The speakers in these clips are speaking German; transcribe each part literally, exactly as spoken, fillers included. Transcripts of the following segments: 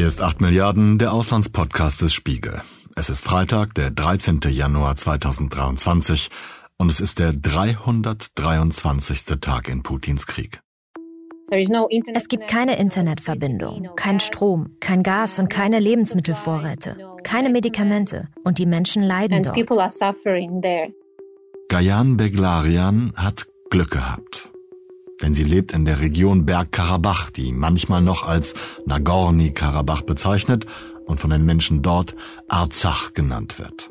Hier ist acht Milliarden, der Auslandspodcast des Spiegel. Es ist Freitag, der dreizehnten Januar zweitausenddreiundzwanzig und es ist der dreihundertdreiundzwanzigste Tag in Putins Krieg. Es gibt keine Internetverbindung, kein Strom, kein Gas und keine Lebensmittelvorräte, keine Medikamente und die Menschen leiden dort. Gajan Beglarian hat Glück gehabt. Denn sie lebt in der Region Berg Karabach, die manchmal noch als Nagorny-Karabach bezeichnet und von den Menschen dort Arzach genannt wird.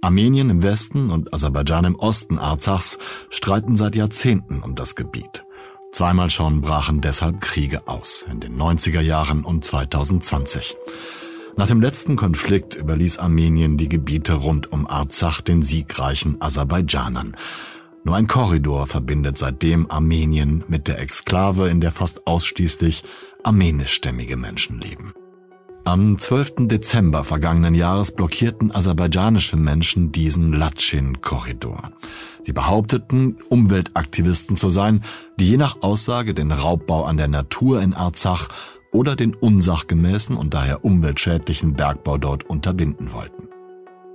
Armenien im Westen und Aserbaidschan im Osten Arzachs streiten seit Jahrzehnten um das Gebiet. Zweimal schon brachen deshalb Kriege aus, in den neunziger Jahren und zweitausendzwanzig. Nach dem letzten Konflikt überließ Armenien die Gebiete rund um Arzach den siegreichen Aserbaidschanern. Nur ein Korridor verbindet seitdem Armenien mit der Exklave, in der fast ausschließlich armenischstämmige Menschen leben. Am zwölften Dezember vergangenen Jahres blockierten aserbaidschanische Menschen diesen Latschin-Korridor. Sie behaupteten, Umweltaktivisten zu sein, die je nach Aussage den Raubbau an der Natur in Arzach oder den unsachgemäßen und daher umweltschädlichen Bergbau dort unterbinden wollten.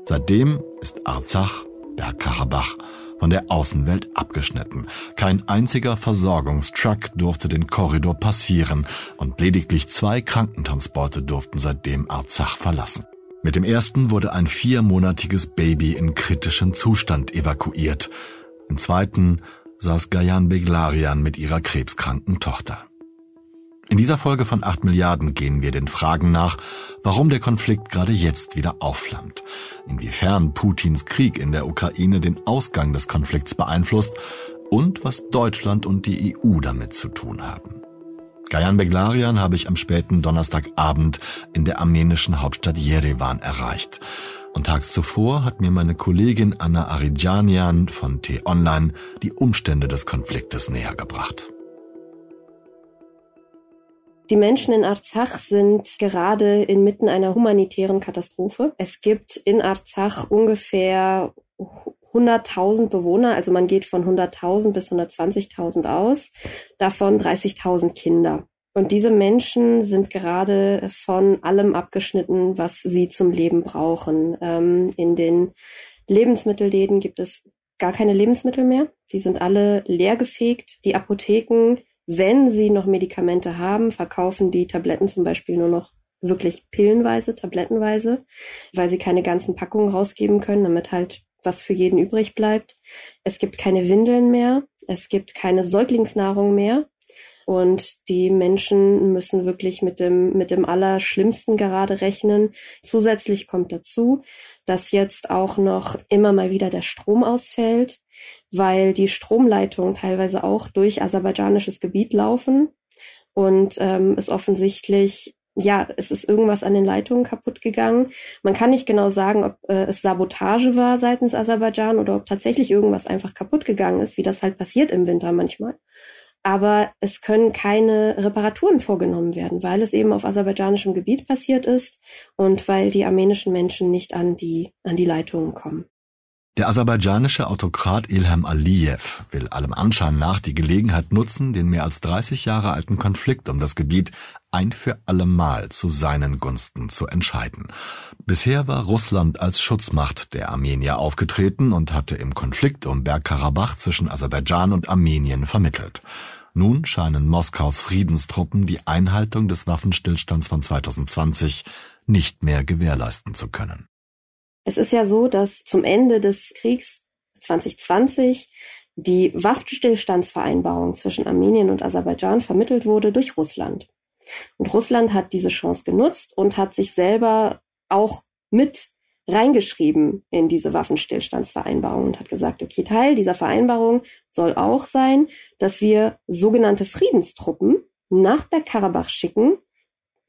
Seitdem ist Arzach, Berg Karabach, von der Außenwelt abgeschnitten. Kein einziger Versorgungstruck durfte den Korridor passieren und lediglich zwei Krankentransporte durften seitdem Arzach verlassen. Mit dem ersten wurde ein viermonatiges Baby in kritischem Zustand evakuiert. Im zweiten saß Gajan Beglarian mit ihrer krebskranken Tochter. In dieser Folge von acht Milliarden gehen wir den Fragen nach, warum der Konflikt gerade jetzt wieder aufflammt, inwiefern Putins Krieg in der Ukraine den Ausgang des Konflikts beeinflusst und was Deutschland und die E U damit zu tun haben. Gajan Beglarian habe ich am späten Donnerstagabend in der armenischen Hauptstadt Jerewan erreicht. Und tags zuvor hat mir meine Kollegin Anna Aridjanyan von T-Online die Umstände des Konfliktes näher gebracht. Die Menschen in Arzach sind gerade inmitten einer humanitären Katastrophe. Es gibt in Arzach ungefähr hunderttausend Bewohner, also man geht von hunderttausend bis hundertzwanzigtausend aus, davon dreißigtausend Kinder. Und diese Menschen sind gerade von allem abgeschnitten, was sie zum Leben brauchen. Ähm, in den Lebensmittelläden gibt es gar keine Lebensmittel mehr. Die sind alle leergefegt. Die Apotheken, wenn sie noch Medikamente haben, verkaufen die Tabletten zum Beispiel nur noch wirklich pillenweise, tablettenweise, weil sie keine ganzen Packungen rausgeben können, damit halt was für jeden übrig bleibt. Es gibt keine Windeln mehr, es gibt keine Säuglingsnahrung mehr und die Menschen müssen wirklich mit dem, mit dem Allerschlimmsten gerade rechnen. Zusätzlich kommt dazu, dass jetzt auch noch immer mal wieder der Strom ausfällt, weil die Stromleitungen teilweise auch durch aserbaidschanisches Gebiet laufen und ähm, es offensichtlich, ja, es ist irgendwas an den Leitungen kaputt gegangen. Man kann nicht genau sagen, ob äh, es Sabotage war seitens Aserbaidschan oder ob tatsächlich irgendwas einfach kaputt gegangen ist, wie das halt passiert im Winter manchmal. Aber es können keine Reparaturen vorgenommen werden, weil es eben auf aserbaidschanischem Gebiet passiert ist und weil die armenischen Menschen nicht an die, an die Leitungen kommen. Der aserbaidschanische Autokrat Ilham Aliyev will allem Anschein nach die Gelegenheit nutzen, den mehr als dreißig Jahre alten Konflikt um das Gebiet ein für allemal zu seinen Gunsten zu entscheiden. Bisher war Russland als Schutzmacht der Armenier aufgetreten und hatte im Konflikt um Bergkarabach zwischen Aserbaidschan und Armenien vermittelt. Nun scheinen Moskaus Friedenstruppen die Einhaltung des Waffenstillstands von zweitausendzwanzig nicht mehr gewährleisten zu können. Es ist ja so, dass zum Ende des Kriegs zweitausendzwanzig die Waffenstillstandsvereinbarung zwischen Armenien und Aserbaidschan vermittelt wurde durch Russland. Und Russland hat diese Chance genutzt und hat sich selber auch mit reingeschrieben in diese Waffenstillstandsvereinbarung und hat gesagt, okay, Teil dieser Vereinbarung soll auch sein, dass wir sogenannte Friedenstruppen nach Bergkarabach schicken,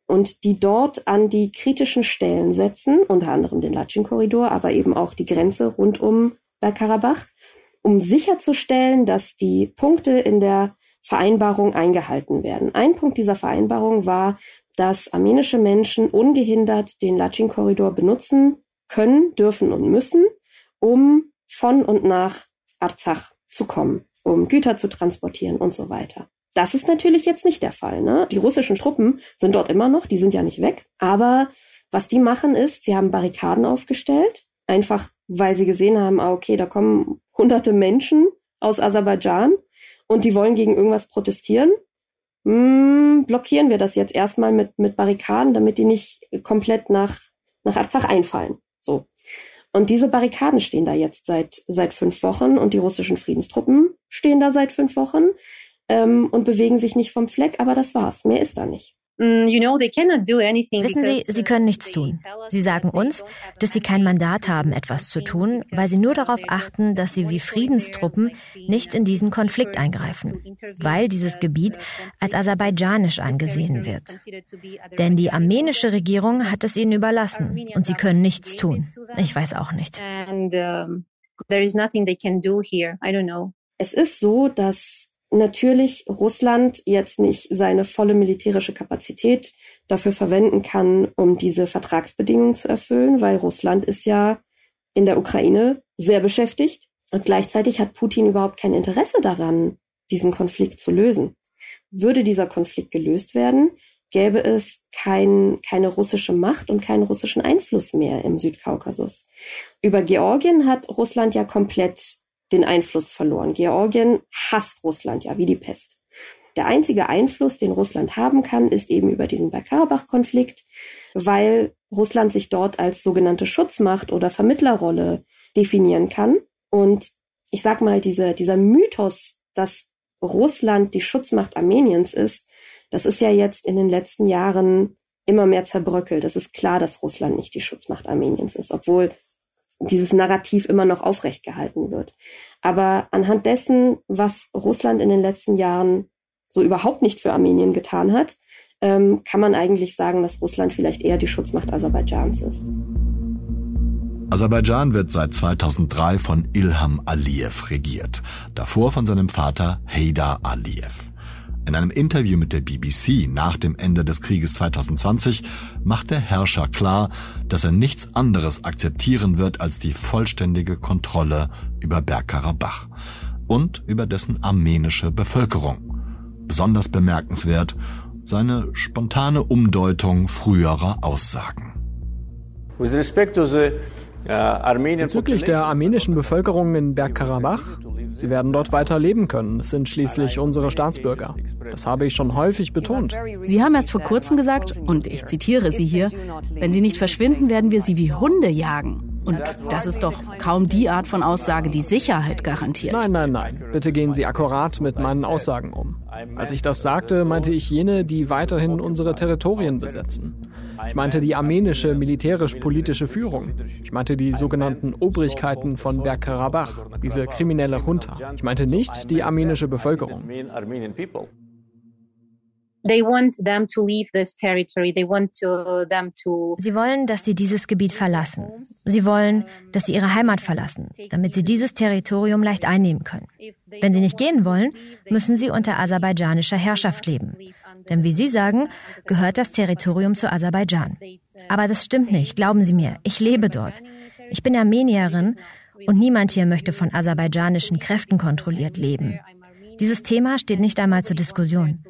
und die dort an die kritischen Stellen setzen, unter anderem den Latschin-Korridor, aber eben auch die Grenze rund um Bergkarabach, um sicherzustellen, dass die Punkte in der Vereinbarung eingehalten werden. Ein Punkt dieser Vereinbarung war, dass armenische Menschen ungehindert den Latschin-Korridor benutzen können, dürfen und müssen, um von und nach Arzach zu kommen, um Güter zu transportieren und so weiter. Das ist natürlich jetzt nicht der Fall, ne? Die russischen Truppen sind dort immer noch, die sind ja nicht weg. Aber was die machen ist, sie haben Barrikaden aufgestellt, einfach weil sie gesehen haben, ah, okay, da kommen hunderte Menschen aus Aserbaidschan und die wollen gegen irgendwas protestieren. Hm, blockieren wir das jetzt erstmal mit, mit Barrikaden, damit die nicht komplett nach, nach Arzach einfallen. So. Und diese Barrikaden stehen da jetzt seit, seit fünf Wochen und die russischen Friedenstruppen stehen da seit fünf Wochen. Um, und bewegen sich nicht vom Fleck, aber das war's, mehr ist da nicht. Wissen Sie, sie können nichts tun. Sie sagen uns, dass sie kein Mandat haben, etwas zu tun, weil sie nur darauf achten, dass sie wie Friedenstruppen nicht in diesen Konflikt eingreifen, weil dieses Gebiet als aserbaidschanisch angesehen wird. Denn die armenische Regierung hat es ihnen überlassen und sie können nichts tun. Ich weiß auch nicht. Es ist so, dass natürlich Russland jetzt nicht seine volle militärische Kapazität dafür verwenden kann, um diese Vertragsbedingungen zu erfüllen, weil Russland ist ja in der Ukraine sehr beschäftigt. Und gleichzeitig hat Putin überhaupt kein Interesse daran, diesen Konflikt zu lösen. Würde dieser Konflikt gelöst werden, gäbe es kein, keine russische Macht und keinen russischen Einfluss mehr im Südkaukasus. Über Georgien hat Russland ja komplett den Einfluss verloren. Georgien hasst Russland ja wie die Pest. Der einzige Einfluss, den Russland haben kann, ist eben über diesen Berg-Karabach-Konflikt, weil Russland sich dort als sogenannte Schutzmacht oder Vermittlerrolle definieren kann. Und ich sag mal, diese, dieser Mythos, dass Russland die Schutzmacht Armeniens ist, das ist ja jetzt in den letzten Jahren immer mehr zerbröckelt. Es ist klar, dass Russland nicht die Schutzmacht Armeniens ist, obwohl dieses Narrativ immer noch aufrecht gehalten wird. Aber anhand dessen, was Russland in den letzten Jahren so überhaupt nicht für Armenien getan hat, ähm, kann man eigentlich sagen, dass Russland vielleicht eher die Schutzmacht Aserbaidschans ist. Aserbaidschan wird seit zweitausenddrei von Ilham Aliyev regiert, davor von seinem Vater Heydar Aliyev. In einem Interview mit der B B C nach dem Ende des Krieges zweitausendzwanzig macht der Herrscher klar, dass er nichts anderes akzeptieren wird als die vollständige Kontrolle über Bergkarabach und über dessen armenische Bevölkerung. Besonders bemerkenswert seine spontane Umdeutung früherer Aussagen. With respect to the, uh, Armenian Bezüglich der armenischen Bevölkerung in Bergkarabach, sie werden dort weiter leben können. Es sind schließlich unsere Staatsbürger. Das habe ich schon häufig betont. Sie haben erst vor kurzem gesagt, und ich zitiere Sie hier, wenn sie nicht verschwinden, werden wir sie wie Hunde jagen. Und das ist doch kaum die Art von Aussage, die Sicherheit garantiert. Nein, nein, nein. Bitte gehen Sie akkurat mit meinen Aussagen um. Als ich das sagte, meinte ich jene, die weiterhin unsere Territorien besetzen. Ich meinte die armenische militärisch-politische Führung. Ich meinte die sogenannten Obrigkeiten von Bergkarabach, diese kriminelle Junta. Ich meinte nicht die armenische Bevölkerung. Sie wollen, dass sie dieses Gebiet verlassen. Sie wollen, dass sie ihre Heimat verlassen, damit sie dieses Territorium leicht einnehmen können. Wenn sie nicht gehen wollen, müssen sie unter aserbaidschanischer Herrschaft leben. Denn wie Sie sagen, gehört das Territorium zu Aserbaidschan. Aber das stimmt nicht, glauben Sie mir. Ich lebe dort. Ich bin Armenierin und niemand hier möchte von aserbaidschanischen Kräften kontrolliert leben. Dieses Thema steht nicht einmal zur Diskussion.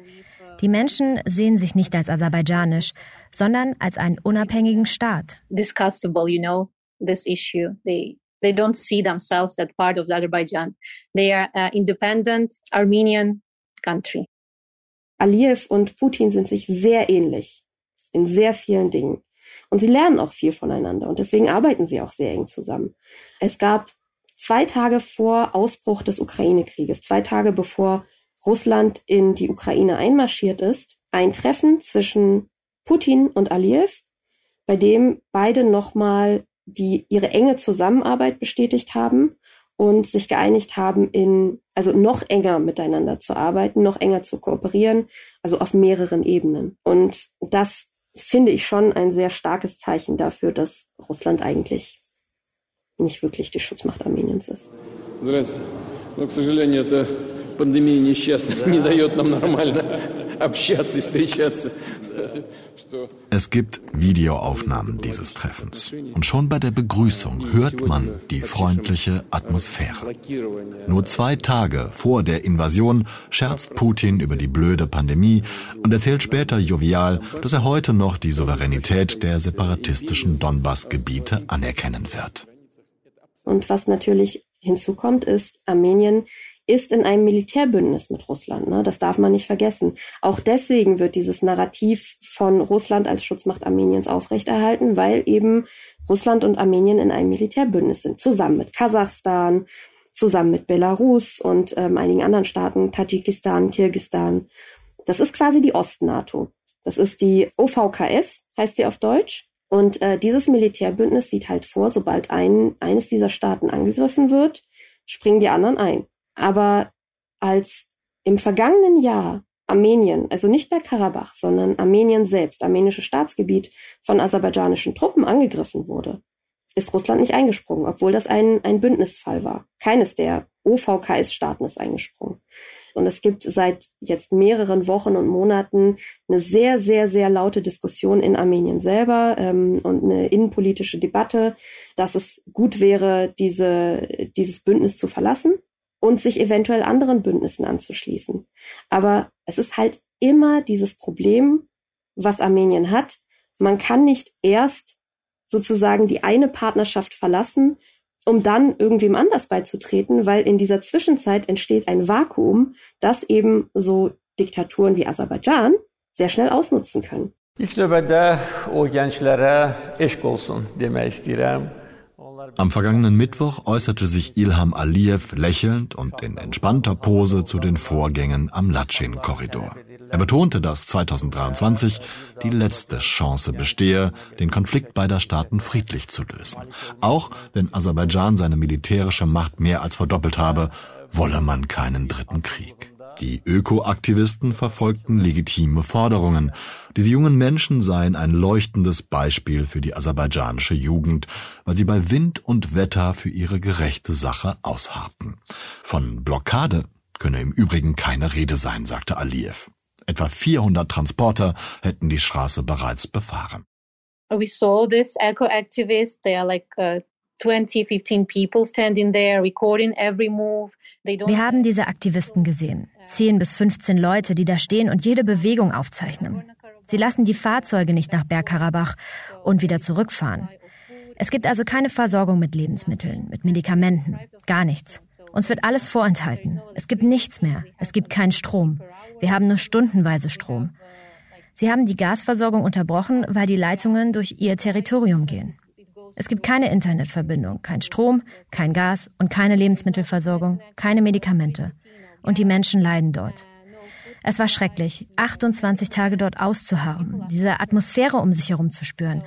Die Menschen sehen sich nicht als aserbaidschanisch, sondern als einen unabhängigen Staat. Discussable, you know, this issue. They they don't see themselves as part of Azerbaijan. They are an independent Armenian country. Aliyev und Putin sind sich sehr ähnlich in sehr vielen Dingen. Und sie lernen auch viel voneinander und deswegen arbeiten sie auch sehr eng zusammen. Es gab zwei Tage vor Ausbruch des Ukraine-Krieges, zwei Tage bevor Russland in die Ukraine einmarschiert ist, ein Treffen zwischen Putin und Aliyev, bei dem beide nochmal die ihre enge Zusammenarbeit bestätigt haben und sich geeinigt haben, in also noch enger miteinander zu arbeiten, noch enger zu kooperieren, also auf mehreren Ebenen. Und das finde ich schon ein sehr starkes Zeichen dafür, dass Russland eigentlich nicht wirklich die Schutzmacht Armeniens ist. пандемия несчастная не дает нам нормально общаться и встречаться. Es gibt Videoaufnahmen dieses Treffens. Und schon bei der Begrüßung hört man die freundliche Atmosphäre. Nur zwei Tage vor der Invasion scherzt Putin über die blöde Pandemie und erzählt später jovial, dass er heute noch die Souveränität der separatistischen Donbass-Gebiete anerkennen wird. Und was natürlich hinzukommt, ist, Armenien ist in einem Militärbündnis mit Russland. Ne? Das darf man nicht vergessen. Auch deswegen wird dieses Narrativ von Russland als Schutzmacht Armeniens aufrechterhalten, weil eben Russland und Armenien in einem Militärbündnis sind, zusammen mit Kasachstan, zusammen mit Belarus und ähm, einigen anderen Staaten, Tadschikistan, Kirgistan. Das ist quasi die Ost-NATO. Das ist die O V K S, heißt sie auf Deutsch. Und äh, dieses Militärbündnis sieht halt vor, sobald ein, eines dieser Staaten angegriffen wird, springen die anderen ein. Aber als im vergangenen Jahr Armenien, also nicht Berg Karabach, sondern Armenien selbst, armenisches Staatsgebiet, von aserbaidschanischen Truppen angegriffen wurde, ist Russland nicht eingesprungen, obwohl das ein, ein Bündnisfall war. Keines der O V K S-Staaten ist eingesprungen. Und es gibt seit jetzt mehreren Wochen und Monaten eine sehr, sehr, sehr laute Diskussion in Armenien selber ähm, und eine innenpolitische Debatte, dass es gut wäre, diese, dieses Bündnis zu verlassen und sich eventuell anderen Bündnissen anzuschließen. Aber es ist halt immer dieses Problem, was Armenien hat. Man kann nicht erst sozusagen die eine Partnerschaft verlassen, um dann irgendwem anders beizutreten, weil in dieser Zwischenzeit entsteht ein Vakuum, das eben so Diktaturen wie Aserbaidschan sehr schnell ausnutzen können. Ich glaube, da o gençlere eşk olsun demek istedim. Am vergangenen Mittwoch äußerte sich Ilham Aliyev lächelnd und in entspannter Pose zu den Vorgängen am Latschin-Korridor. Er betonte, dass zweitausenddreiundzwanzig die letzte Chance bestehe, den Konflikt beider Staaten friedlich zu lösen. Auch wenn Aserbaidschan seine militärische Macht mehr als verdoppelt habe, wolle man keinen dritten Krieg. Die Ökoaktivisten verfolgten legitime Forderungen. Diese jungen Menschen seien ein leuchtendes Beispiel für die aserbaidschanische Jugend, weil sie bei Wind und Wetter für ihre gerechte Sache ausharrten. Von Blockade könne im Übrigen keine Rede sein, sagte Aliyev. Etwa vierhundert Transporter hätten die Straße bereits befahren. We saw this eco-activists, they are like uh zwanzig, fünfzehn people standing there, recording every move. They don't Wir haben diese Aktivisten gesehen. zehn bis fünfzehn Leute, die da stehen und jede Bewegung aufzeichnen. Sie lassen die Fahrzeuge nicht nach Berg Karabach und wieder zurückfahren. Es gibt also keine Versorgung mit Lebensmitteln, mit Medikamenten, gar nichts. Uns wird alles vorenthalten. Es gibt nichts mehr. Es gibt keinen Strom. Wir haben nur stundenweise Strom. Sie haben die Gasversorgung unterbrochen, weil die Leitungen durch ihr Territorium gehen. Es gibt keine Internetverbindung, kein Strom, kein Gas und keine Lebensmittelversorgung, keine Medikamente. Und die Menschen leiden dort. Es war schrecklich, achtundzwanzig Tage dort auszuharren, diese Atmosphäre um sich herum zu spüren.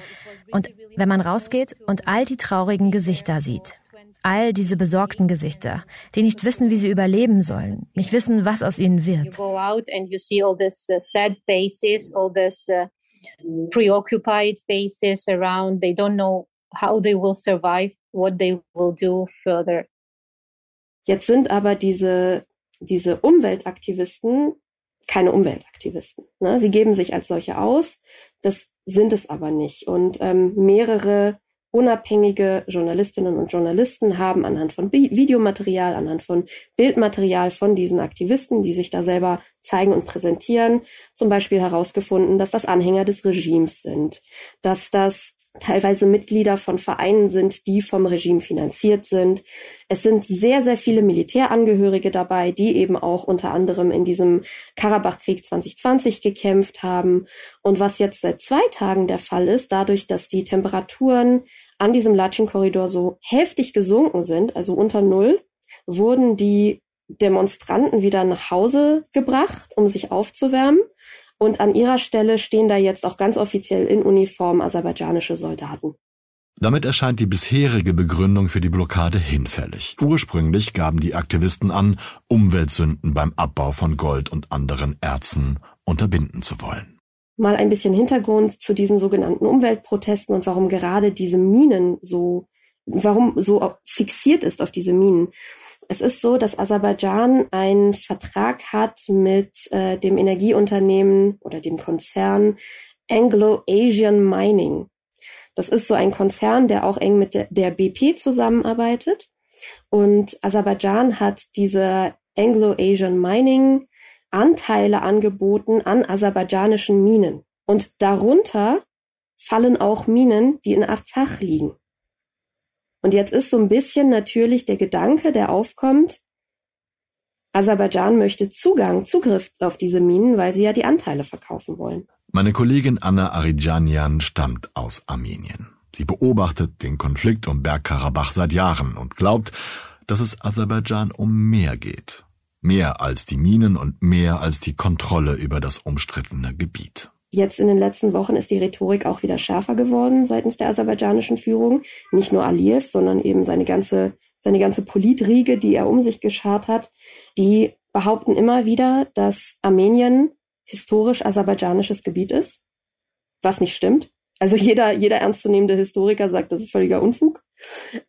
Und wenn man rausgeht und all die traurigen Gesichter sieht, all diese besorgten Gesichter, die nicht wissen, wie sie überleben sollen, nicht wissen, was aus ihnen wird. How they will survive, what they will do further. Jetzt sind aber diese, diese Umweltaktivisten keine Umweltaktivisten. Ne? Sie geben sich als solche aus, das sind es aber nicht. Und ähm, mehrere unabhängige Journalistinnen und Journalisten haben anhand von Bi- Videomaterial, anhand von Bildmaterial von diesen Aktivisten, die sich da selber zeigen und präsentieren, zum Beispiel herausgefunden, dass das Anhänger des Regimes sind, dass das teilweise Mitglieder von Vereinen sind, die vom Regime finanziert sind. Es sind sehr, sehr viele Militärangehörige dabei, die eben auch unter anderem in diesem Karabachkrieg zwanzig zwanzig gekämpft haben. Und was jetzt seit zwei Tagen der Fall ist, dadurch, dass die Temperaturen an diesem Latschin-Korridor so heftig gesunken sind, also unter Null, wurden die Demonstranten wieder nach Hause gebracht, um sich aufzuwärmen. Und an ihrer Stelle stehen da jetzt auch ganz offiziell in Uniform aserbaidschanische Soldaten. Damit erscheint die bisherige Begründung für die Blockade hinfällig. Ursprünglich gaben die Aktivisten an, Umweltsünden beim Abbau von Gold und anderen Erzen unterbinden zu wollen. Mal ein bisschen Hintergrund zu diesen sogenannten Umweltprotesten und warum gerade diese Minen so, warum so fixiert ist auf diese Minen. Es ist so, dass Aserbaidschan einen Vertrag hat mit äh, dem Energieunternehmen oder dem Konzern Anglo-Asian Mining. Das ist so ein Konzern, der auch eng mit der B P zusammenarbeitet. Und Aserbaidschan hat diese Anglo-Asian Mining Anteile angeboten an aserbaidschanischen Minen. Und darunter fallen auch Minen, die in Arzach liegen. Und jetzt ist so ein bisschen natürlich der Gedanke, der aufkommt, Aserbaidschan möchte Zugang, Zugriff auf diese Minen, weil sie ja die Anteile verkaufen wollen. Meine Kollegin Anna Aridjanyan stammt aus Armenien. Sie beobachtet den Konflikt um Berg Karabach seit Jahren und glaubt, dass es Aserbaidschan um mehr geht. Mehr als die Minen und mehr als die Kontrolle über das umstrittene Gebiet. Jetzt in den letzten Wochen ist die Rhetorik auch wieder schärfer geworden seitens der aserbaidschanischen Führung. Nicht nur Aliyev, sondern eben seine ganze, seine ganze Politriege, die er um sich geschart hat. Die behaupten immer wieder, dass Armenien historisch aserbaidschanisches Gebiet ist, was nicht stimmt. Also jeder, jeder ernstzunehmende Historiker sagt, das ist völliger Unfug.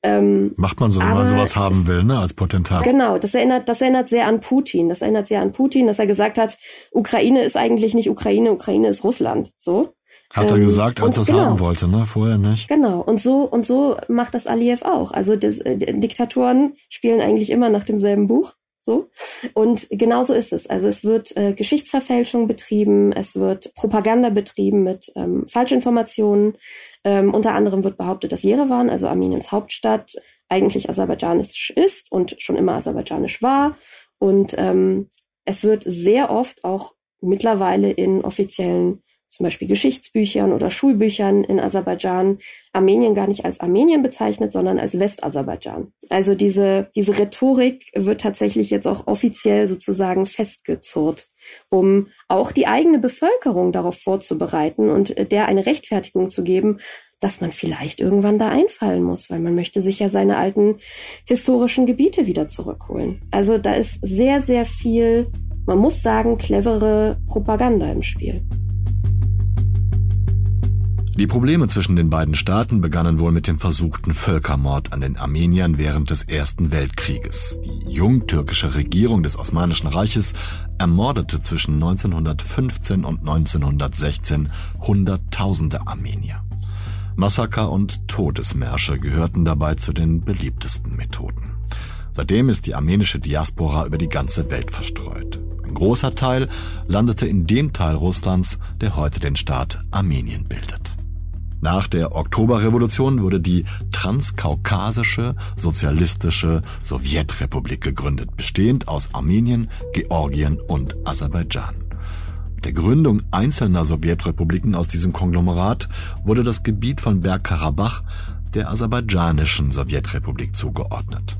Ähm, Macht man so, wenn man sowas haben will, ne, als Potentat. Genau, das erinnert, das erinnert sehr an Putin. Das erinnert sehr an Putin, dass er gesagt hat, Ukraine ist eigentlich nicht Ukraine, Ukraine ist Russland. So. Hat ähm, er gesagt, als er es genau. haben wollte, ne? Vorher nicht. Genau, und so, und so macht das Aliyev auch. Also das, äh, Diktatoren spielen eigentlich immer nach demselben Buch. So. Und genau so ist es. Also es wird äh, Geschichtsverfälschung betrieben, es wird Propaganda betrieben mit ähm, Falschinformationen. Ähm, unter anderem wird behauptet, dass Jerewan, also Armeniens Hauptstadt, eigentlich aserbaidschanisch ist und schon immer aserbaidschanisch war. Und ähm, es wird sehr oft auch mittlerweile in offiziellen, zum Beispiel Geschichtsbüchern oder Schulbüchern in Aserbaidschan, Armenien gar nicht als Armenien bezeichnet, sondern als Westaserbaidschan. Also diese, diese Rhetorik wird tatsächlich jetzt auch offiziell sozusagen festgezurrt, um auch die eigene Bevölkerung darauf vorzubereiten und der eine Rechtfertigung zu geben, dass man vielleicht irgendwann da einfallen muss, weil man möchte sich ja seine alten historischen Gebiete wieder zurückholen. Also da ist sehr, sehr viel, man muss sagen, clevere Propaganda im Spiel. Die Probleme zwischen den beiden Staaten begannen wohl mit dem versuchten Völkermord an den Armeniern während des Ersten Weltkrieges. Die jungtürkische Regierung des Osmanischen Reiches ermordete zwischen neunzehnhundertfünfzehn und neunzehnhundertsechzehn Hunderttausende Armenier. Massaker und Todesmärsche gehörten dabei zu den beliebtesten Methoden. Seitdem ist die armenische Diaspora über die ganze Welt verstreut. Ein großer Teil landete in dem Teil Russlands, der heute den Staat Armenien bildet. Nach der Oktoberrevolution wurde die Transkaukasische Sozialistische Sowjetrepublik gegründet, bestehend aus Armenien, Georgien und Aserbaidschan. Mit der Gründung einzelner Sowjetrepubliken aus diesem Konglomerat wurde das Gebiet von Berg Karabach der aserbaidschanischen Sowjetrepublik zugeordnet.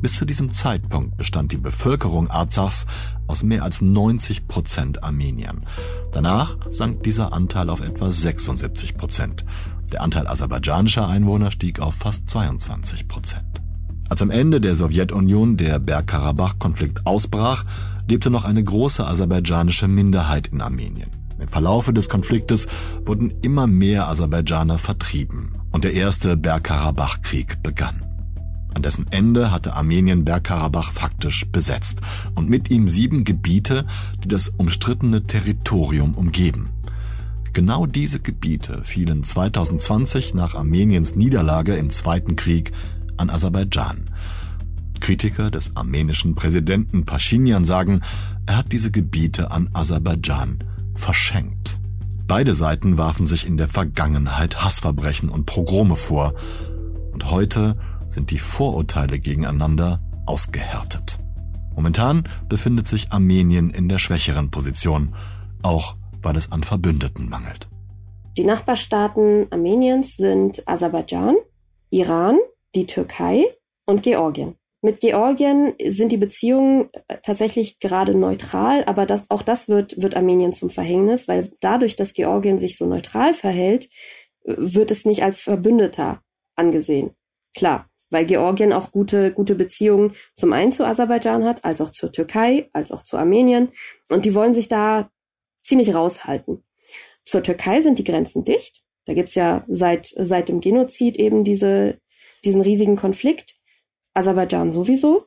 Bis zu diesem Zeitpunkt bestand die Bevölkerung Arzachs aus mehr als neunzig Prozent Armeniern. Danach sank dieser Anteil auf etwa sechsundsiebzig Prozent. Der Anteil aserbaidschanischer Einwohner stieg auf fast zweiundzwanzig Prozent. Als am Ende der Sowjetunion der Berg-Karabach-Konflikt ausbrach, lebte noch eine große aserbaidschanische Minderheit in Armenien. Im Verlaufe des Konfliktes wurden immer mehr Aserbaidschaner vertrieben und der erste Berg-Karabach-Krieg begann. An dessen Ende hatte Armenien Bergkarabach faktisch besetzt und mit ihm sieben Gebiete, die das umstrittene Territorium umgeben. Genau diese Gebiete fielen zweitausendzwanzig nach Armeniens Niederlage im Zweiten Krieg an Aserbaidschan. Kritiker des armenischen Präsidenten Paschinjan sagen, er hat diese Gebiete an Aserbaidschan verschenkt. Beide Seiten warfen sich in der Vergangenheit Hassverbrechen und Pogrome vor. Und heute sind die Vorurteile gegeneinander ausgehärtet. Momentan befindet sich Armenien in der schwächeren Position, auch weil es an Verbündeten mangelt. Die Nachbarstaaten Armeniens sind Aserbaidschan, Iran, die Türkei und Georgien. Mit Georgien sind die Beziehungen tatsächlich gerade neutral, aber das, auch das wird, wird Armenien zum Verhängnis, weil dadurch, dass Georgien sich so neutral verhält, wird es nicht als Verbündeter angesehen. Klar. Weil Georgien auch gute, gute Beziehungen zum einen zu Aserbaidschan hat, als auch zur Türkei, als auch zu Armenien. Und die wollen sich da ziemlich raushalten. Zur Türkei sind die Grenzen dicht. Da gibt's ja seit, seit dem Genozid eben diese, diesen riesigen Konflikt. Aserbaidschan sowieso.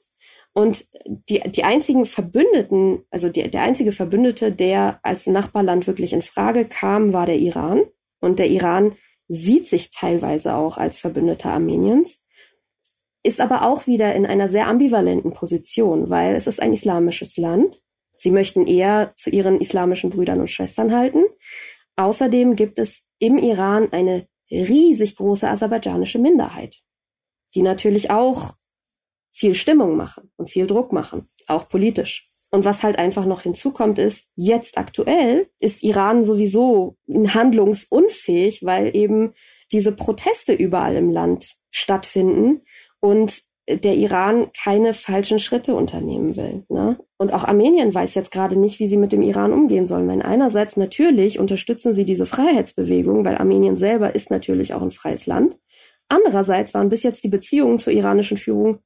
Und die, die einzigen Verbündeten, also die, der einzige Verbündete, der als Nachbarland wirklich in Frage kam, war der Iran. Und der Iran sieht sich teilweise auch als Verbündeter Armeniens, ist aber auch wieder in einer sehr ambivalenten Position, weil es ist ein islamisches Land. Sie möchten eher zu ihren islamischen Brüdern und Schwestern halten. Außerdem gibt es im Iran eine riesig große aserbaidschanische Minderheit, die natürlich auch viel Stimmung machen und viel Druck machen, auch politisch. Und was halt einfach noch hinzukommt ist, jetzt aktuell ist Iran sowieso handlungsunfähig, weil eben diese Proteste überall im Land stattfinden und der Iran keine falschen Schritte unternehmen will, ne? Und auch Armenien weiß jetzt gerade nicht, wie sie mit dem Iran umgehen sollen. Weil einerseits natürlich unterstützen sie diese Freiheitsbewegung, weil Armenien selber ist natürlich auch ein freies Land. Andererseits waren bis jetzt die Beziehungen zur iranischen Führung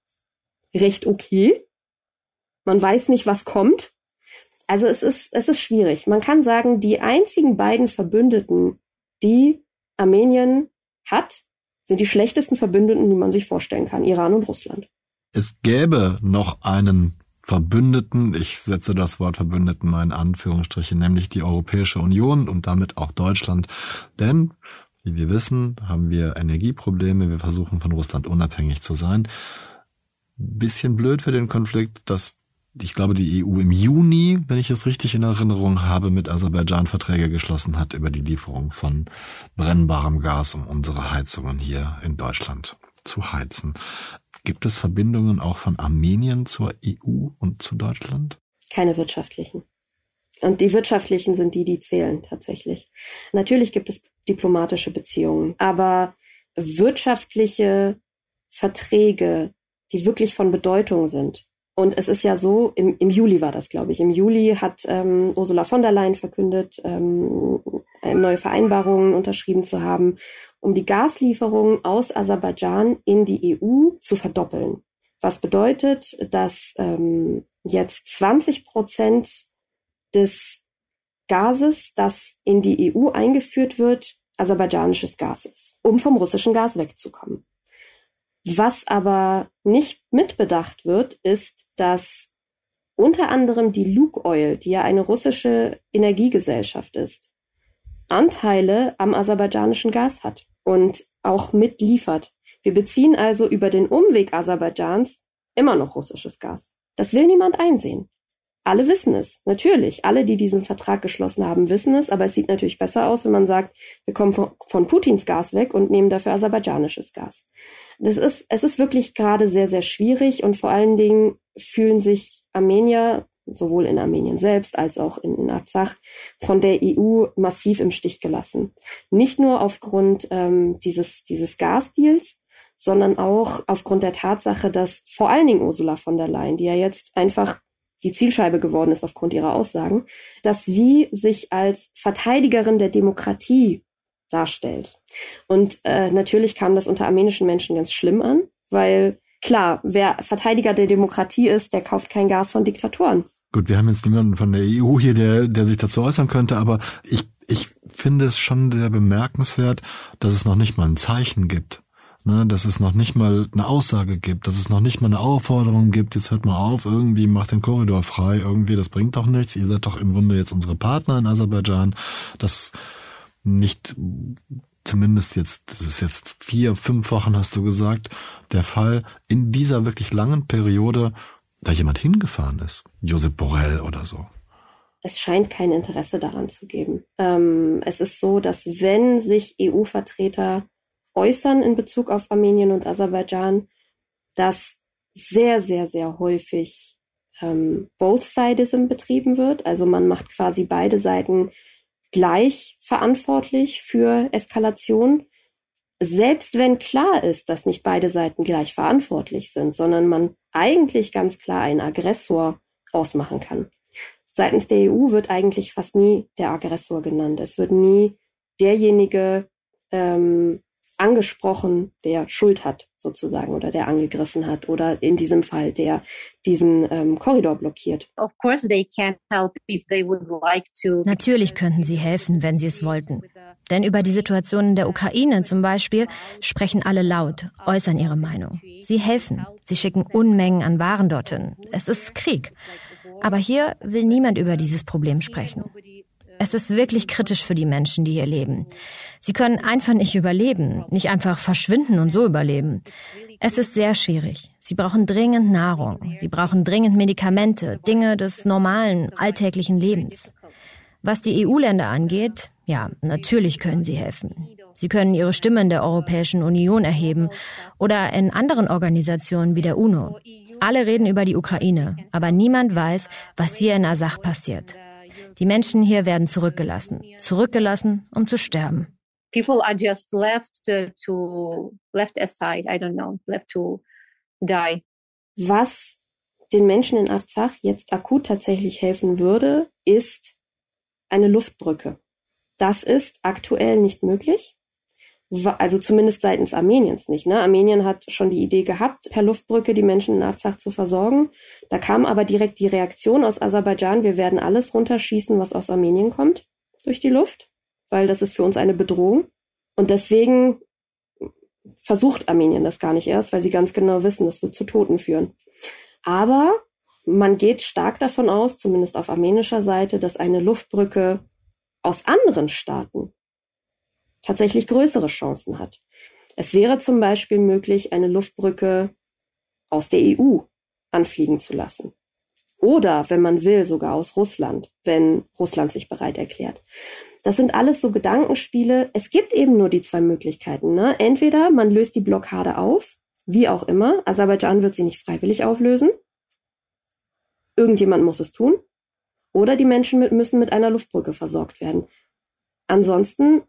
recht okay. Man weiß nicht, was kommt. Also es ist, es ist schwierig. Man kann sagen, die einzigen beiden Verbündeten, die Armenien hat, sind die schlechtesten Verbündeten, die man sich vorstellen kann, Iran und Russland. Es gäbe noch einen Verbündeten, ich setze das Wort Verbündeten mal in Anführungsstriche, nämlich die Europäische Union und damit auch Deutschland. Denn, wie wir wissen, haben wir Energieprobleme, wir versuchen von Russland unabhängig zu sein. Bisschen blöd für den Konflikt, dass ich glaube, die E U im Juni, wenn ich es richtig in Erinnerung habe, mit Aserbaidschan Verträge geschlossen hat über die Lieferung von brennbarem Gas, um unsere Heizungen hier in Deutschland zu heizen. Gibt es Verbindungen auch von Armenien zur E U und zu Deutschland? Keine wirtschaftlichen. Und die wirtschaftlichen sind die, die zählen tatsächlich. Natürlich gibt es diplomatische Beziehungen, aber wirtschaftliche Verträge, die wirklich von Bedeutung sind. Und es ist ja so, im, im Juli war das, glaube ich. Im Juli hat ähm, Ursula von der Leyen verkündet, ähm, neue Vereinbarungen unterschrieben zu haben, um die Gaslieferungen aus Aserbaidschan in die E U zu verdoppeln. Was bedeutet, dass ähm, jetzt zwanzig Prozent des Gases, das in die E U eingeführt wird, aserbaidschanisches Gas ist, um vom russischen Gas wegzukommen. Was aber nicht mitbedacht wird, ist, dass unter anderem die Lukoil, die ja eine russische Energiegesellschaft ist, Anteile am aserbaidschanischen Gas hat und auch mitliefert. Wir beziehen also über den Umweg Aserbaidschans immer noch russisches Gas. Das will niemand einsehen. Alle wissen es, natürlich. Alle, die diesen Vertrag geschlossen haben, wissen es. Aber es sieht natürlich besser aus, wenn man sagt, wir kommen von, von Putins Gas weg und nehmen dafür aserbaidschanisches Gas. Das ist, es ist wirklich gerade sehr, sehr schwierig. Und vor allen Dingen fühlen sich Armenier, sowohl in Armenien selbst als auch in, in Arzach, von der E U massiv im Stich gelassen. Nicht nur aufgrund ähm, dieses, dieses Gasdeals, sondern auch aufgrund der Tatsache, dass vor allen Dingen Ursula von der Leyen, die ja jetzt einfach die Zielscheibe geworden ist aufgrund ihrer Aussagen, dass sie sich als Verteidigerin der Demokratie darstellt. Und äh, natürlich kam das unter armenischen Menschen ganz schlimm an, weil klar, wer Verteidiger der Demokratie ist, der kauft kein Gas von Diktatoren. Gut, wir haben jetzt niemanden von der E U hier, der, der sich dazu äußern könnte, aber ich, ich finde es schon sehr bemerkenswert, dass es noch nicht mal ein Zeichen gibt. Ne, dass es noch nicht mal eine Aussage gibt, dass es noch nicht mal eine Aufforderung gibt, jetzt hört mal auf, irgendwie macht den Korridor frei, irgendwie, das bringt doch nichts, ihr seid doch im Grunde jetzt unsere Partner in Aserbaidschan, das nicht, zumindest jetzt, das ist jetzt vier, fünf Wochen, hast du gesagt, der Fall in dieser wirklich langen Periode, da jemand hingefahren ist, Josep Borrell oder so. Es scheint kein Interesse daran zu geben. Ähm, es ist so, dass wenn sich E U-Vertreter äußern in Bezug auf Armenien und Aserbaidschan, dass sehr, sehr, sehr häufig ähm, Both-Sidism betrieben wird. Also man macht quasi beide Seiten gleich verantwortlich für Eskalation, selbst wenn klar ist, dass nicht beide Seiten gleich verantwortlich sind, sondern man eigentlich ganz klar einen Aggressor ausmachen kann. Seitens der E U wird eigentlich fast nie der Aggressor genannt. Es wird nie derjenige ähm, angesprochen, der Schuld hat sozusagen oder der angegriffen hat oder in diesem Fall der diesen ähm, Korridor blockiert. Natürlich könnten sie helfen, wenn sie es wollten. Denn über die Situation in der Ukraine zum Beispiel sprechen alle laut, äußern ihre Meinung. Sie helfen, sie schicken Unmengen an Waren dorthin. Es ist Krieg. Aber hier will niemand über dieses Problem sprechen. Es ist wirklich kritisch für die Menschen, die hier leben. Sie können einfach nicht überleben, nicht einfach verschwinden und so überleben. Es ist sehr schwierig. Sie brauchen dringend Nahrung. Sie brauchen dringend Medikamente, Dinge des normalen, alltäglichen Lebens. Was die E U-Länder angeht, ja, natürlich können sie helfen. Sie können ihre Stimme in der Europäischen Union erheben oder in anderen Organisationen wie der UNO. Alle reden über die Ukraine, aber niemand weiß, was hier in Arsach passiert. Die Menschen hier werden zurückgelassen, zurückgelassen, um zu sterben. People are just left to left aside, I don't know, left to die. Was den Menschen in Arzach jetzt akut tatsächlich helfen würde, ist eine Luftbrücke. Das ist aktuell nicht möglich. Also zumindest seitens Armeniens nicht. Ne? Armenien hat schon die Idee gehabt, per Luftbrücke die Menschen in Arzach zu versorgen. Da kam aber direkt die Reaktion aus Aserbaidschan, wir werden alles runterschießen, was aus Armenien kommt, durch die Luft, weil das ist für uns eine Bedrohung. Und deswegen versucht Armenien das gar nicht erst, weil sie ganz genau wissen, das wird zu Toten führen. Aber man geht stark davon aus, zumindest auf armenischer Seite, dass eine Luftbrücke aus anderen Staaten tatsächlich größere Chancen hat. Es wäre zum Beispiel möglich, eine Luftbrücke aus der E U anfliegen zu lassen. Oder, wenn man will, sogar aus Russland, wenn Russland sich bereit erklärt. Das sind alles so Gedankenspiele. Es gibt eben nur die zwei Möglichkeiten. Ne? Entweder man löst die Blockade auf, wie auch immer. Aserbaidschan wird sie nicht freiwillig auflösen. Irgendjemand muss es tun. Oder die Menschen mit, müssen mit einer Luftbrücke versorgt werden. Ansonsten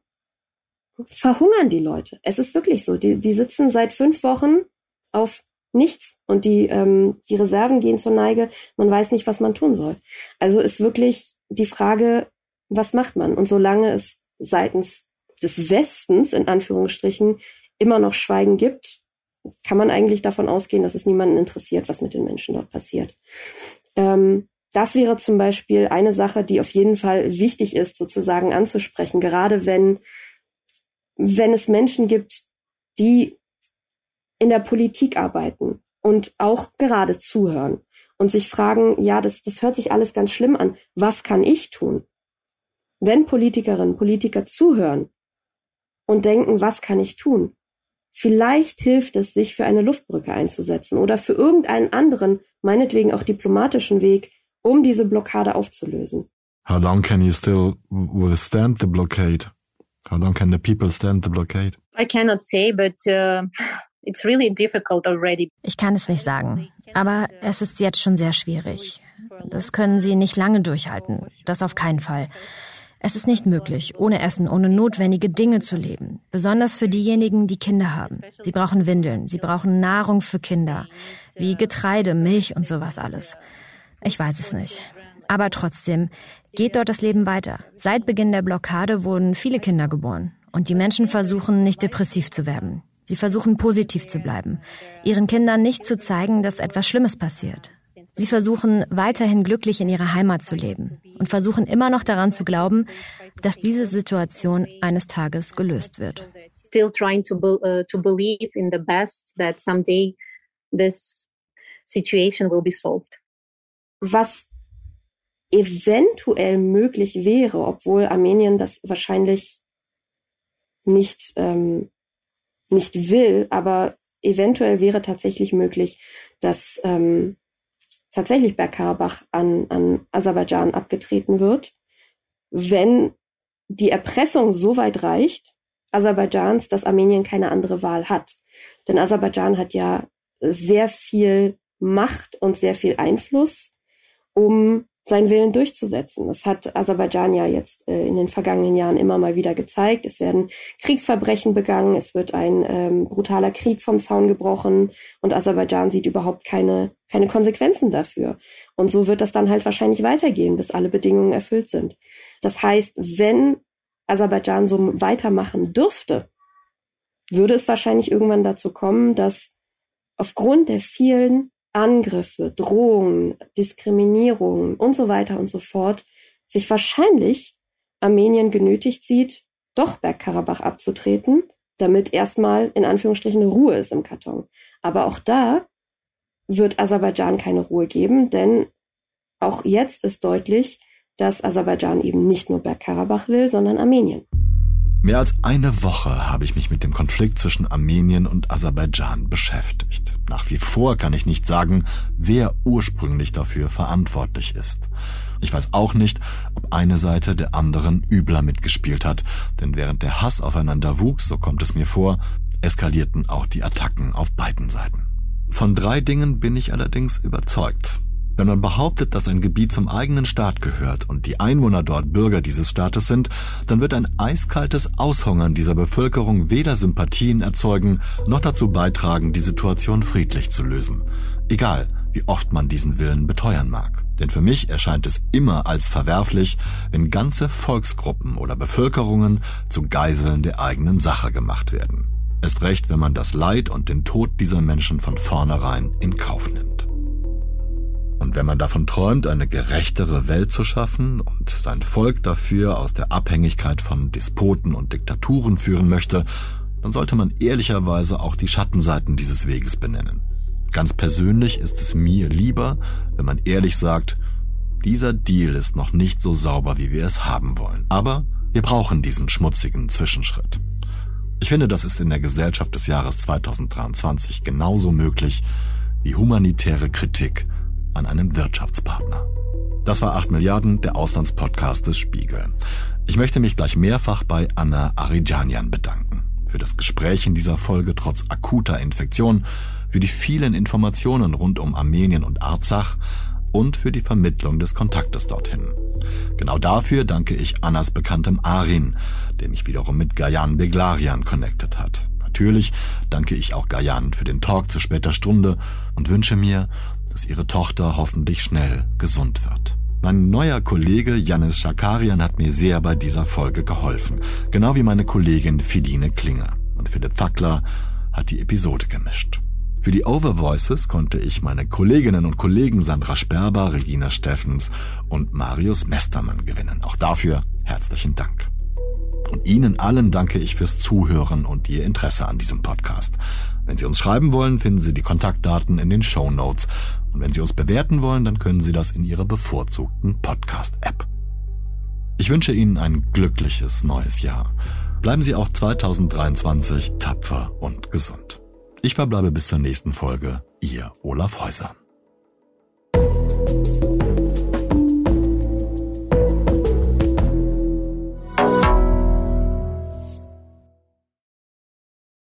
verhungern die Leute. Es ist wirklich so. Die, die sitzen seit fünf Wochen auf nichts und die, ähm, die Reserven gehen zur Neige. Man weiß nicht, was man tun soll. Also ist wirklich die Frage, was macht man? Und solange es seitens des Westens, in Anführungsstrichen, immer noch Schweigen gibt, kann man eigentlich davon ausgehen, dass es niemanden interessiert, was mit den Menschen dort passiert. Ähm, das wäre zum Beispiel eine Sache, die auf jeden Fall wichtig ist, sozusagen anzusprechen, gerade wenn Wenn es Menschen gibt, die in der Politik arbeiten und auch gerade zuhören und sich fragen, ja, das, das hört sich alles ganz schlimm an, was kann ich tun? Wenn Politikerinnen und Politiker zuhören und denken, was kann ich tun? Vielleicht hilft es, sich für eine Luftbrücke einzusetzen oder für irgendeinen anderen, meinetwegen auch diplomatischen Weg, um diese Blockade aufzulösen. How long can you still withstand the blockade? How long can the people stand the blockade? I cannot say, but uh, it's really difficult already. Ich kann es nicht sagen, aber es ist jetzt schon sehr schwierig. Das können sie nicht lange durchhalten, das auf keinen Fall. Es ist nicht möglich, ohne Essen, ohne notwendige Dinge zu leben. Besonders für diejenigen, die Kinder haben. Sie brauchen Windeln, sie brauchen Nahrung für Kinder, wie Getreide, Milch und sowas alles. Ich weiß es nicht. Aber trotzdem geht dort das Leben weiter. Seit Beginn der Blockade wurden viele Kinder geboren. Und die Menschen versuchen, nicht depressiv zu werden. Sie versuchen, positiv zu bleiben. Ihren Kindern nicht zu zeigen, dass etwas Schlimmes passiert. Sie versuchen, weiterhin glücklich in ihrer Heimat zu leben. Und versuchen immer noch daran zu glauben, dass diese Situation eines Tages gelöst wird. Still trying to believe in the best, that someday this situation will be solved. Was eventuell möglich wäre, obwohl Armenien das wahrscheinlich nicht, ähm, nicht will, aber eventuell wäre tatsächlich möglich, dass ähm, tatsächlich Berg Karabach an, an Aserbaidschan abgetreten wird, wenn die Erpressung so weit reicht, Aserbaidschans, dass Armenien keine andere Wahl hat. Denn Aserbaidschan hat ja sehr viel Macht und sehr viel Einfluss, um seinen Willen durchzusetzen. Das hat Aserbaidschan ja jetzt äh, in den vergangenen Jahren immer mal wieder gezeigt. Es werden Kriegsverbrechen begangen, es wird ein ähm, brutaler Krieg vom Zaun gebrochen und Aserbaidschan sieht überhaupt keine, keine Konsequenzen dafür. Und so wird das dann halt wahrscheinlich weitergehen, bis alle Bedingungen erfüllt sind. Das heißt, wenn Aserbaidschan so weitermachen dürfte, würde es wahrscheinlich irgendwann dazu kommen, dass aufgrund der vielen Angriffe, Drohungen, Diskriminierungen und so weiter und so fort sich wahrscheinlich Armenien genötigt sieht, doch Bergkarabach abzutreten, damit erstmal in Anführungsstrichen eine Ruhe ist im Karton. Aber auch da wird Aserbaidschan keine Ruhe geben, denn auch jetzt ist deutlich, dass Aserbaidschan eben nicht nur Bergkarabach will, sondern Armenien. Mehr als eine Woche habe ich mich mit dem Konflikt zwischen Armenien und Aserbaidschan beschäftigt. Nach wie vor kann ich nicht sagen, wer ursprünglich dafür verantwortlich ist. Ich weiß auch nicht, ob eine Seite der anderen übler mitgespielt hat, denn während der Hass aufeinander wuchs, so kommt es mir vor, eskalierten auch die Attacken auf beiden Seiten. Von drei Dingen bin ich allerdings überzeugt. Wenn man behauptet, dass ein Gebiet zum eigenen Staat gehört und die Einwohner dort Bürger dieses Staates sind, dann wird ein eiskaltes Aushungern dieser Bevölkerung weder Sympathien erzeugen, noch dazu beitragen, die Situation friedlich zu lösen. Egal, wie oft man diesen Willen beteuern mag. Denn für mich erscheint es immer als verwerflich, wenn ganze Volksgruppen oder Bevölkerungen zu Geiseln der eigenen Sache gemacht werden. Erst recht, wenn man das Leid und den Tod dieser Menschen von vornherein in Kauf nimmt. Und wenn man davon träumt, eine gerechtere Welt zu schaffen und sein Volk dafür aus der Abhängigkeit von Despoten und Diktaturen führen möchte, dann sollte man ehrlicherweise auch die Schattenseiten dieses Weges benennen. Ganz persönlich ist es mir lieber, wenn man ehrlich sagt, dieser Deal ist noch nicht so sauber, wie wir es haben wollen. Aber wir brauchen diesen schmutzigen Zwischenschritt. Ich finde, das ist in der Gesellschaft des Jahres zweitausenddreiundzwanzig genauso möglich wie humanitäre Kritik an einem Wirtschaftspartner. Das war acht Milliarden, der Auslandspodcast des Spiegel. Ich möchte mich gleich mehrfach bei Anna Aridjanyan bedanken. Für das Gespräch in dieser Folge trotz akuter Infektion, für die vielen Informationen rund um Armenien und Arzach und für die Vermittlung des Kontaktes dorthin. Genau dafür danke ich Annas Bekanntem Arin, der mich wiederum mit Gajan Beglarian connected hat. Natürlich danke ich auch Gajan für den Talk zu später Stunde und wünsche mir, dass ihre Tochter hoffentlich schnell gesund wird. Mein neuer Kollege Janis Schakarian hat mir sehr bei dieser Folge geholfen, genau wie meine Kollegin Feline Klinger. Und Philipp Fackler hat die Episode gemischt. Für die Overvoices konnte ich meine Kolleginnen und Kollegen Sandra Sperber, Regina Steffens und Marius Mestermann gewinnen. Auch dafür herzlichen Dank. Und Ihnen allen danke ich fürs Zuhören und Ihr Interesse an diesem Podcast. Wenn Sie uns schreiben wollen, finden Sie die Kontaktdaten in den Shownotes. Und wenn Sie uns bewerten wollen, dann können Sie das in Ihrer bevorzugten Podcast-App. Ich wünsche Ihnen ein glückliches neues Jahr. Bleiben Sie auch zweitausenddreiundzwanzig tapfer und gesund. Ich verbleibe bis zur nächsten Folge, Ihr Olaf Heuser.